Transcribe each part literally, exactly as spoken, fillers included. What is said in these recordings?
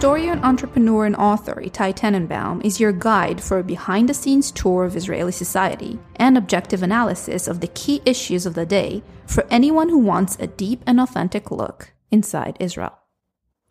Historian, entrepreneur, and author Itai Tenenbaum is your guide for a behind-the-scenes tour of Israeli society and objective analysis of the key issues of the day for anyone who wants a deep and authentic look inside Israel.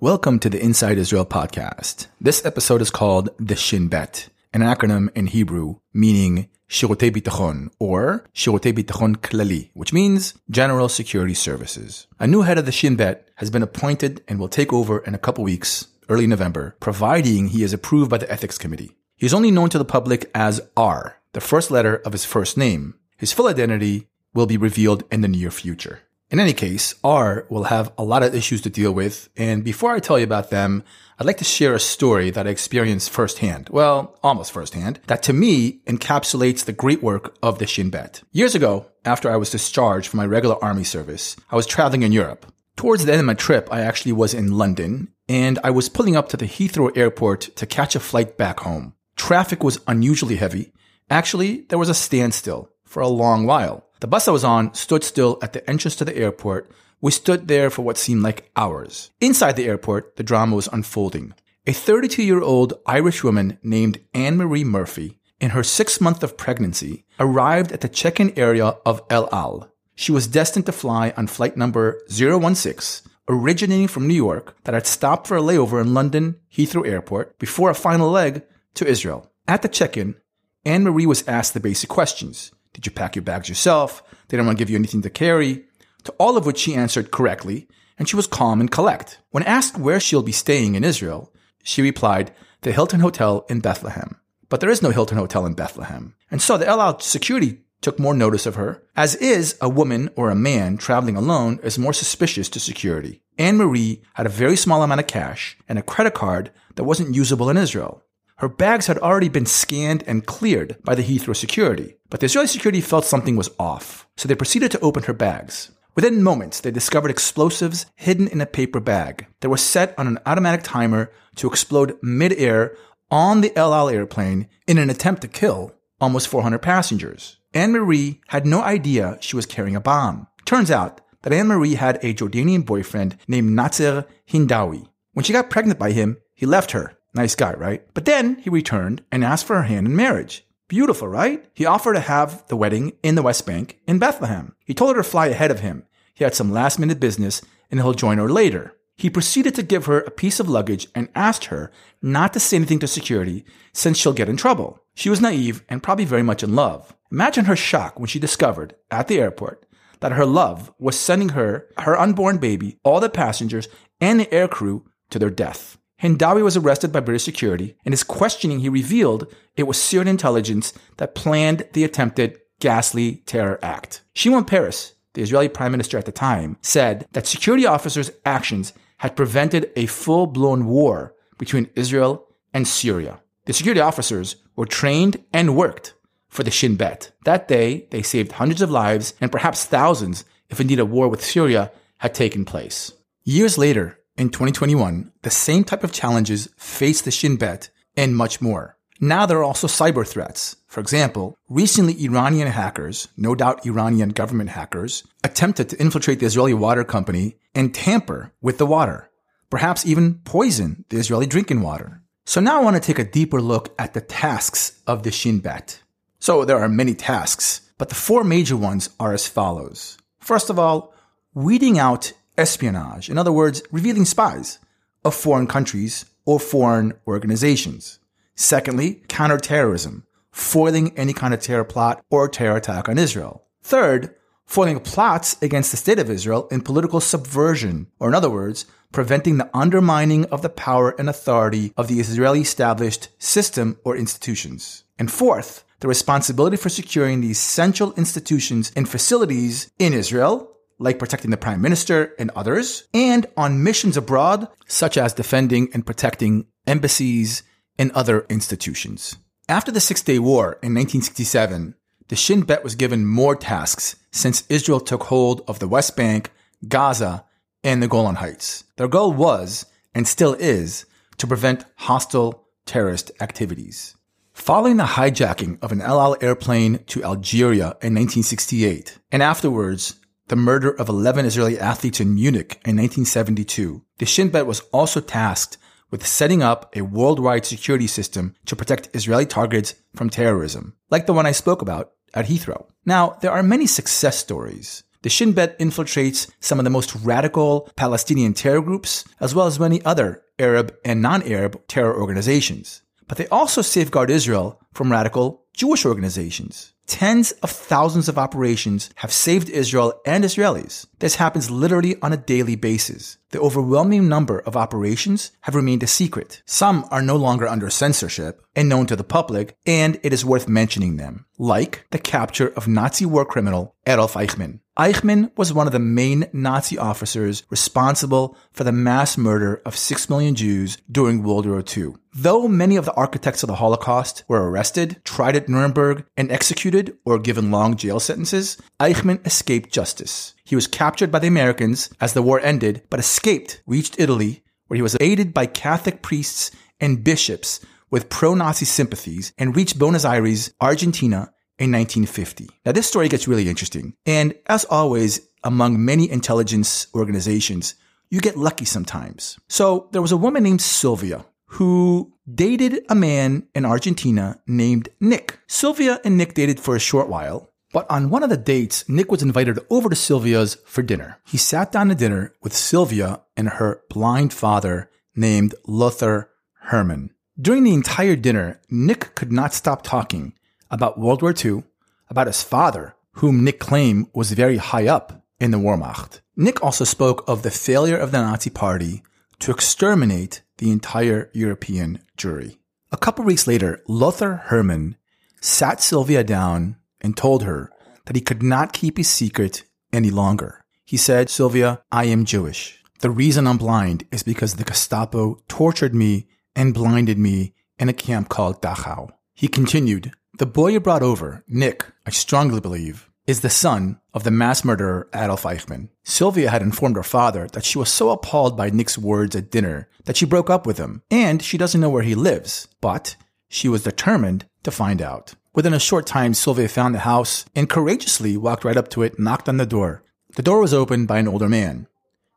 Welcome to the Inside Israel podcast. This episode is called the Shin Bet, an acronym in Hebrew meaning Shirotei Bitachon, or Shirotei Bitachon Klali, which means General Security Services. A new head of the Shin Bet has been appointed and will take over in a couple weeks, early November, providing he is approved by the Ethics Committee. He is only known to the public as R, the first letter of his first name. His full identity will be revealed in the near future. In any case, R will have a lot of issues to deal with, and before I tell you about them, I'd like to share a story that I experienced firsthand, well, almost firsthand, that to me encapsulates the great work of the Shin Bet. Years ago, after I was discharged from my regular army service, I was traveling in Europe. Towards the end of my trip, I actually was in London, and I was pulling up to the Heathrow airport to catch a flight back home. Traffic was unusually heavy. Actually, there was a standstill for a long while. The bus I was on stood still at the entrance to the airport. We stood there for what seemed like hours. Inside the airport, the drama was unfolding. A thirty-two-year-old Irish woman named Anne Marie Murphy, in her sixth month of pregnancy, arrived at the check-in area of El Al. She was destined to fly on flight number zero one six, originating from New York, that had stopped for a layover in London Heathrow Airport before a final leg to Israel. At the check-in, Anne Marie was asked the basic questions. Did you pack your bags yourself? They didn't want to give you anything to carry. To all of which she answered correctly, and she was calm and collect. When asked where she'll be staying in Israel, she replied, the Hilton Hotel in Bethlehem. But there is no Hilton Hotel in Bethlehem. And so the El Al security took more notice of her, as is a woman or a man traveling alone is more suspicious to security. Anne Marie had a very small amount of cash and a credit card that wasn't usable in Israel. Her bags had already been scanned and cleared by the Heathrow security, but the Israeli security felt something was off, so they proceeded to open her bags. Within moments, they discovered explosives hidden in a paper bag that were set on an automatic timer to explode mid-air on the El Al airplane in an attempt to kill almost four hundred passengers. Anne Marie had no idea she was carrying a bomb. Turns out that Anne Marie had a Jordanian boyfriend named Nazir Hindawi. When she got pregnant by him, he left her. Nice guy, right? But then he returned and asked for her hand in marriage. Beautiful, right? He offered to have the wedding in the West Bank in Bethlehem. He told her to fly ahead of him. He had some last-minute business and he'll join her later. He proceeded to give her a piece of luggage and asked her not to say anything to security since she'll get in trouble. She was naive and probably very much in love. Imagine her shock when she discovered, at the airport, that her love was sending her, her unborn baby, all the passengers, and the aircrew to their death. Hindawi was arrested by British security, and his questioning he revealed it was Syrian intelligence that planned the attempted ghastly terror act. Shimon Peres, the Israeli prime minister at the time, said that security officers' actions had prevented a full-blown war between Israel and Syria. The security officers were trained and worked for the Shin Bet. That day, they saved hundreds of lives and perhaps thousands if indeed a war with Syria had taken place. Years later, in twenty twenty-one, the same type of challenges face the Shin Bet and much more. Now there are also cyber threats. For example, recently Iranian hackers, no doubt Iranian government hackers, attempted to infiltrate the Israeli water company and tamper with the water, perhaps even poison the Israeli drinking water. So now I want to take a deeper look at the tasks of the Shin Bet. So there are many tasks, but the four major ones are as follows. First of all, weeding out espionage, in other words, revealing spies of foreign countries or foreign organizations. Secondly, counterterrorism, foiling any kind of terror plot or terror attack on Israel. Third, foiling plots against the state of Israel in political subversion, or in other words, preventing the undermining of the power and authority of the Israeli established system or institutions. And fourth, the responsibility for securing the essential institutions and facilities in Israel, like protecting the prime minister and others, and on missions abroad, such as defending and protecting embassies and other institutions. After the Six-Day War in nineteen sixty-seven, the Shin Bet was given more tasks since Israel took hold of the West Bank, Gaza, and the Golan Heights. Their goal was, and still is, to prevent hostile terrorist activities. Following the hijacking of an El Al airplane to Algeria in nineteen sixty-eight, and afterwards, the murder of eleven Israeli athletes in Munich in nineteen seventy-two, the Shin Bet was also tasked with setting up a worldwide security system to protect Israeli targets from terrorism, like the one I spoke about at Heathrow. Now, there are many success stories. The Shin Bet infiltrates some of the most radical Palestinian terror groups, as well as many other Arab and non-Arab terror organizations. But they also safeguard Israel from radical Jewish organizations. Tens of thousands of operations have saved Israel and Israelis. This happens literally on a daily basis. The overwhelming number of operations have remained a secret. Some are no longer under censorship and known to the public, and it is worth mentioning them, like the capture of Nazi war criminal Adolf Eichmann. Eichmann was one of the main Nazi officers responsible for the mass murder of six million Jews during World War Two. Though many of the architects of the Holocaust were arrested, tried at Nuremberg, and executed or given long jail sentences, Eichmann escaped justice. He was captured by the Americans as the war ended, but escaped, reached Italy, where he was aided by Catholic priests and bishops with pro-Nazi sympathies, and reached Buenos Aires, Argentina, in nineteen fifty. Now, this story gets really interesting. And as always, among many intelligence organizations, you get lucky sometimes. So there was a woman named Sylvia who dated a man in Argentina named Nick. Sylvia and Nick dated for a short while, but on one of the dates, Nick was invited over to Sylvia's for dinner. He sat down to dinner with Sylvia and her blind father named Lothar Hermann. During the entire dinner, Nick could not stop talking about World War Two, about his father, whom Nick claimed was very high up in the Wehrmacht. Nick also spoke of the failure of the Nazi Party to exterminate the entire European Jewry. A couple weeks later, Lothar Hermann sat Sylvia down and told her that he could not keep his secret any longer. He said, "Sylvia, I am Jewish. The reason I'm blind is because the Gestapo tortured me and blinded me in a camp called Dachau." He continued, "The boy you brought over, Nick, I strongly believe, is the son of the mass murderer Adolf Eichmann." Sylvia had informed her father that she was so appalled by Nick's words at dinner that she broke up with him, and she doesn't know where he lives, but she was determined to find out. Within a short time, Sylvia found the house and courageously walked right up to it and knocked on the door. The door was opened by an older man.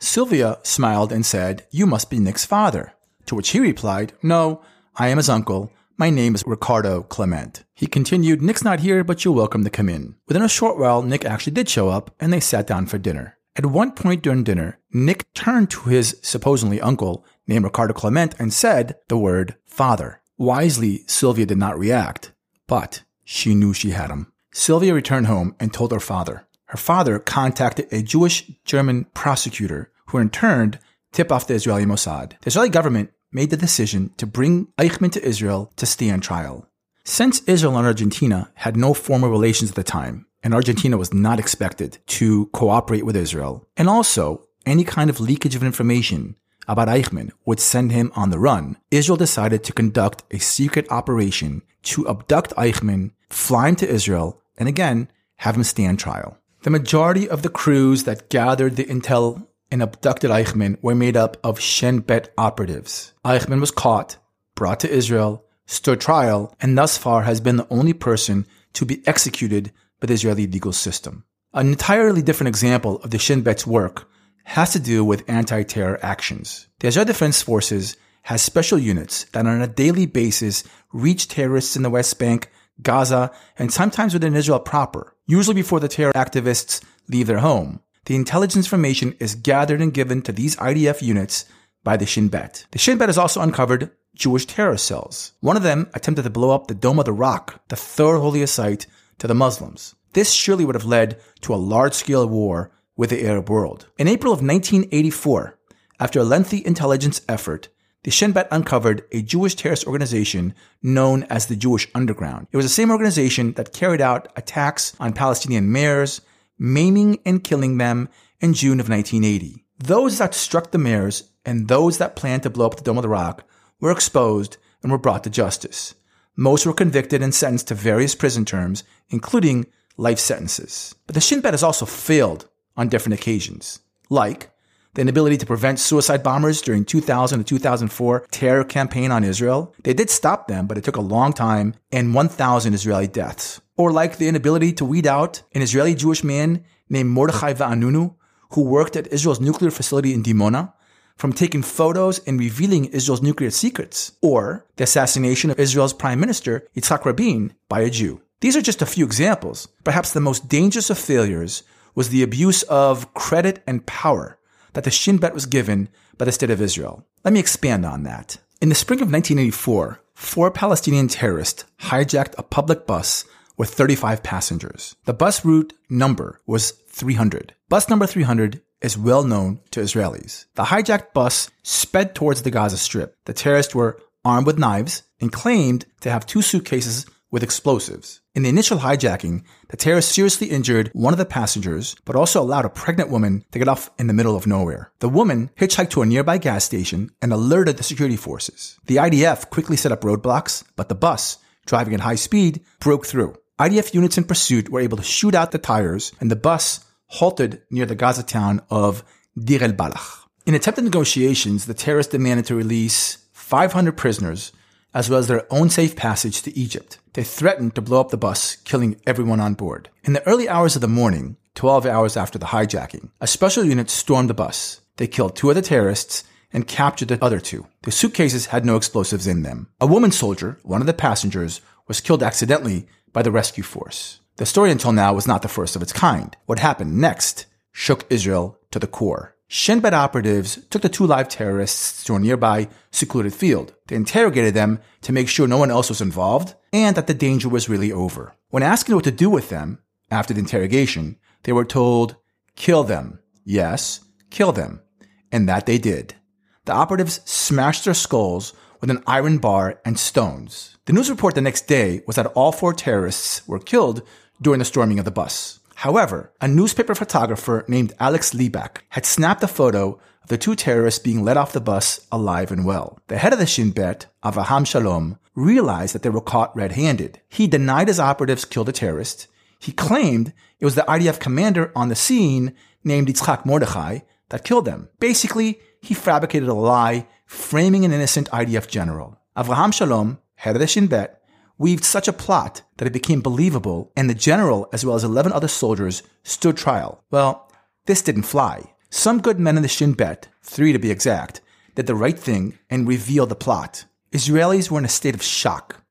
Sylvia smiled and said, "You must be Nick's father," to which he replied, "No, I am his uncle. My name is Ricardo Clement." He continued, "Nick's not here, but you're welcome to come in." Within a short while, Nick actually did show up, and they sat down for dinner. At one point during dinner, Nick turned to his supposedly uncle, named Ricardo Clement, and said the word father. Wisely, Sylvia did not react, but she knew she had him. Sylvia returned home and told her father. Her father contacted a Jewish-German prosecutor, who in turn tipped off the Israeli Mossad. The Israeli government made the decision to bring Eichmann to Israel to stand trial. Since Israel and Argentina had no formal relations at the time, and Argentina was not expected to cooperate with Israel, and also any kind of leakage of information about Eichmann would send him on the run, Israel decided to conduct a secret operation to abduct Eichmann, fly him to Israel, and again, have him stand trial. The majority of the crews that gathered the intel and abducted Eichmann were made up of Shin Bet operatives. Eichmann was caught, brought to Israel, stood trial, and thus far has been the only person to be executed by the Israeli legal system. An entirely different example of the Shin Bet's work has to do with anti-terror actions. The Israel Defense Forces has special units that on a daily basis reach terrorists in the West Bank, Gaza, and sometimes within Israel proper, usually before the terror activists leave their home. The intelligence information is gathered and given to these I D F units by the Shin Bet. The Shin Bet has also uncovered Jewish terror cells. One of them attempted to blow up the Dome of the Rock, the third holiest site to the Muslims. This surely would have led to a large-scale war with the Arab world. In April of nineteen eighty-four, after a lengthy intelligence effort, the Shin Bet uncovered a Jewish terrorist organization known as the Jewish Underground. It was the same organization that carried out attacks on Palestinian mayors, maiming and killing them in June of nineteen eighty. Those that struck the mayors and those that planned to blow up the Dome of the Rock were exposed and were brought to justice. Most were convicted and sentenced to various prison terms, including life sentences. But the Shin Bet has also failed on different occasions, like the inability to prevent suicide bombers during two thousand to two thousand four terror campaign on Israel. They did stop them, but it took a long time and one thousand Israeli deaths. Or like the inability to weed out an Israeli Jewish man named Mordechai Va'anunu, who worked at Israel's nuclear facility in Dimona, from taking photos and revealing Israel's nuclear secrets, or the assassination of Israel's Prime Minister, Yitzhak Rabin, by a Jew. These are just a few examples. Perhaps the most dangerous of failures was the abuse of credit and power that the Shin Bet was given by the State of Israel. Let me expand on that. In the spring of nineteen eighty-four, four Palestinian terrorists hijacked a public bus with thirty-five passengers. The bus route number was three hundred. Bus number three hundred is well known to Israelis. The hijacked bus sped towards the Gaza Strip. The terrorists were armed with knives and claimed to have two suitcases with explosives. In the initial hijacking, the terrorists seriously injured one of the passengers, but also allowed a pregnant woman to get off in the middle of nowhere. The woman hitchhiked to a nearby gas station and alerted the security forces. The I D F quickly set up roadblocks, but the bus, driving at high speed, broke through. I D F units in pursuit were able to shoot out the tires, and the bus halted near the Gaza town of Deir el Balah. In attempted negotiations, the terrorists demanded to release five hundred prisoners, as well as their own safe passage to Egypt. They threatened to blow up the bus, killing everyone on board. In the early hours of the morning, twelve hours after the hijacking, a special unit stormed the bus. They killed two of the terrorists and captured the other two. The suitcases had no explosives in them. A woman soldier, one of the passengers, was killed accidentally by the rescue force. The story until now was not the first of its kind. What happened next shook Israel to the core. Shin Bet operatives took the two live terrorists to a nearby secluded field. They interrogated them to make sure no one else was involved and that the danger was really over. When asked what to do with them after the interrogation, they were told, "Kill them." Yes, kill them. And that they did. The operatives smashed their skulls with an iron bar and stones. The news report the next day was that all four terrorists were killed during the storming of the bus. However, a newspaper photographer named Alex Liebach had snapped a photo of the two terrorists being let off the bus alive and well. The head of the Shin Bet, Avraham Shalom, realized that they were caught red-handed. He denied his operatives killed the terrorists. He claimed it was the I D F commander on the scene named Itzhak Mordechai that killed them. Basically, he fabricated a lie, framing an innocent I D F general. Avraham Shalom, head of the Shin Bet, weaved such a plot that it became believable, and the general, as well as eleven other soldiers, stood trial. Well, this didn't fly. Some good men in the Shin Bet, three to be exact, did the right thing and revealed the plot. Israelis were in a state of shock.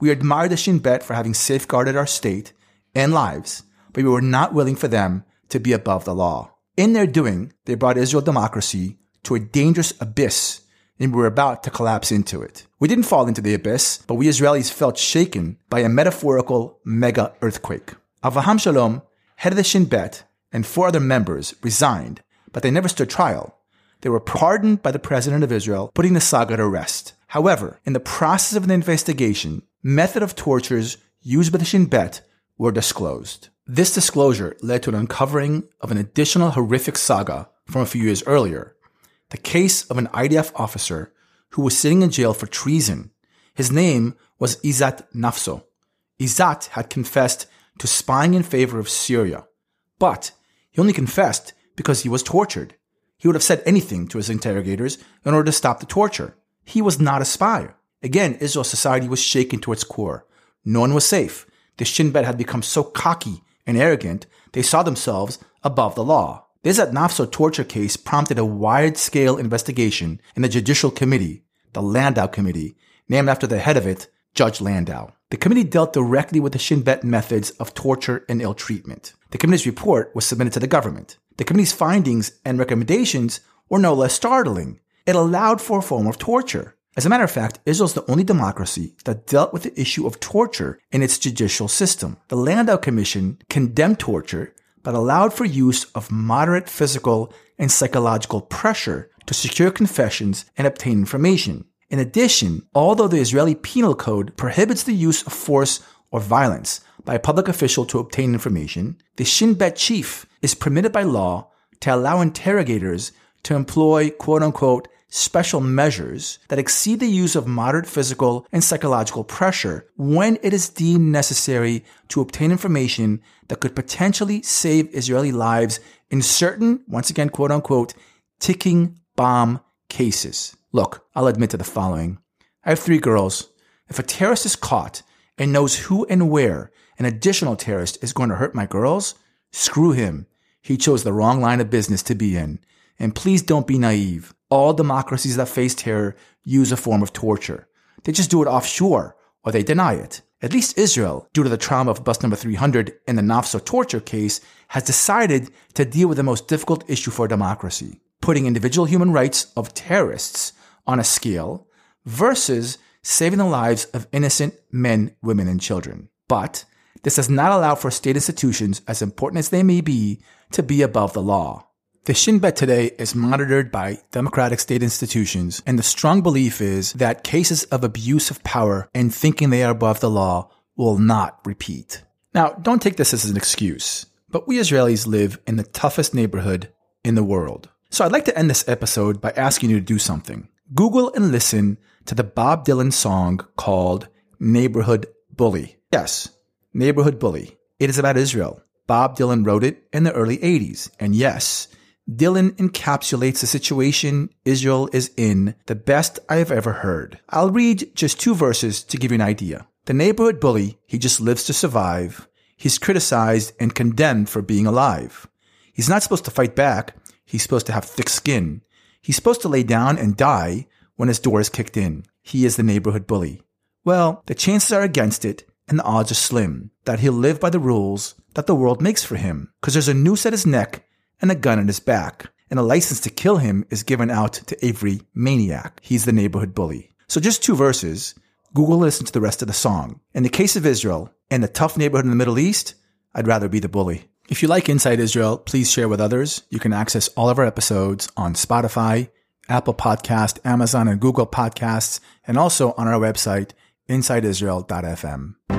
We admired the Shin Bet for having safeguarded our state and lives, but we were not willing for them to be above the law. In their doing, they brought Israel democracy to a dangerous abyss, and we were about to collapse into it. We didn't fall into the abyss, but we Israelis felt shaken by a metaphorical mega earthquake. Avraham Shalom, head of the Shin Bet, and four other members resigned, but they never stood trial. They were pardoned by the president of Israel, putting the saga to rest. However, in the process of an investigation, method of tortures used by the Shin Bet were disclosed. This disclosure led to an uncovering of an additional horrific saga from a few years earlier. The case of an I D F officer who was sitting in jail for treason. His name was Izat Nafso. Izat had confessed to spying in favor of Syria, but he only confessed because he was tortured. He would have said anything to his interrogators in order to stop the torture. He was not a spy. Again, Israel society was shaken to its core. No one was safe. The Shin Bet had become so cocky and arrogant, they saw themselves above the law. The Izat Nafso torture case prompted a wide-scale investigation in the Judicial Committee, the Landau Committee, named after the head of it, Judge Landau. The committee dealt directly with the Shin Bet methods of torture and ill treatment. The committee's report was submitted to the government. The committee's findings and recommendations were no less startling. It allowed for a form of torture. As a matter of fact, Israel is the only democracy that dealt with the issue of torture in its judicial system. The Landau Commission condemned torture, but allowed for use of moderate physical and psychological pressure to secure confessions and obtain information. In addition, although the Israeli Penal Code prohibits the use of force or violence by a public official to obtain information, the Shin Bet chief is permitted by law to allow interrogators to employ quote-unquote special measures that exceed the use of moderate physical and psychological pressure when it is deemed necessary to obtain information that could potentially save Israeli lives in certain, once again, quote-unquote, ticking bomb cases. Look, I'll admit to the following. I have three girls. If a terrorist is caught and knows who and where an additional terrorist is going to hurt my girls, screw him. He chose the wrong line of business to be in. And please don't be naive. all democracies that face terror use a form of torture. They just do it offshore, or they deny it. At least Israel, due to the trauma of bus number three hundred and the Nafso torture case, has decided to deal with the most difficult issue for democracy, putting individual human rights of terrorists on a scale versus saving the lives of innocent men, women, and children. But this does not allow for state institutions, as important as they may be, to be above the law. The Shin Bet today is monitored by democratic state institutions, and the strong belief is that cases of abuse of power and thinking they are above the law will not repeat. Now, don't take this as an excuse, but we Israelis live in the toughest neighborhood in the world. So I'd like to end this episode by asking you to do something. Google and listen to the Bob Dylan song called Neighborhood Bully. Yes, Neighborhood Bully. It is about Israel. Bob Dylan wrote it in the early eighties, and yes, Dylan encapsulates the situation Israel is in the best I have ever heard. I'll read just two verses to give you an idea. The neighborhood bully, he just lives to survive. He's criticized and condemned for being alive. He's not supposed to fight back. He's supposed to have thick skin. He's supposed to lay down and die when his door is kicked in. He is the neighborhood bully. Well, the chances are against it, and the odds are slim, that he'll live by the rules that the world makes for him, because there's a noose at his neck and a gun in his back, and a license to kill him is given out to every maniac. He's the neighborhood bully. So just two verses. Google listen to the rest of the song. In the case of Israel and the tough neighborhood in the Middle East, I'd rather be the bully. If you like Inside Israel, please share with others. You can access all of our episodes on Spotify, Apple Podcast, Amazon, and Google Podcasts, and also on our website, inside israel dot f m.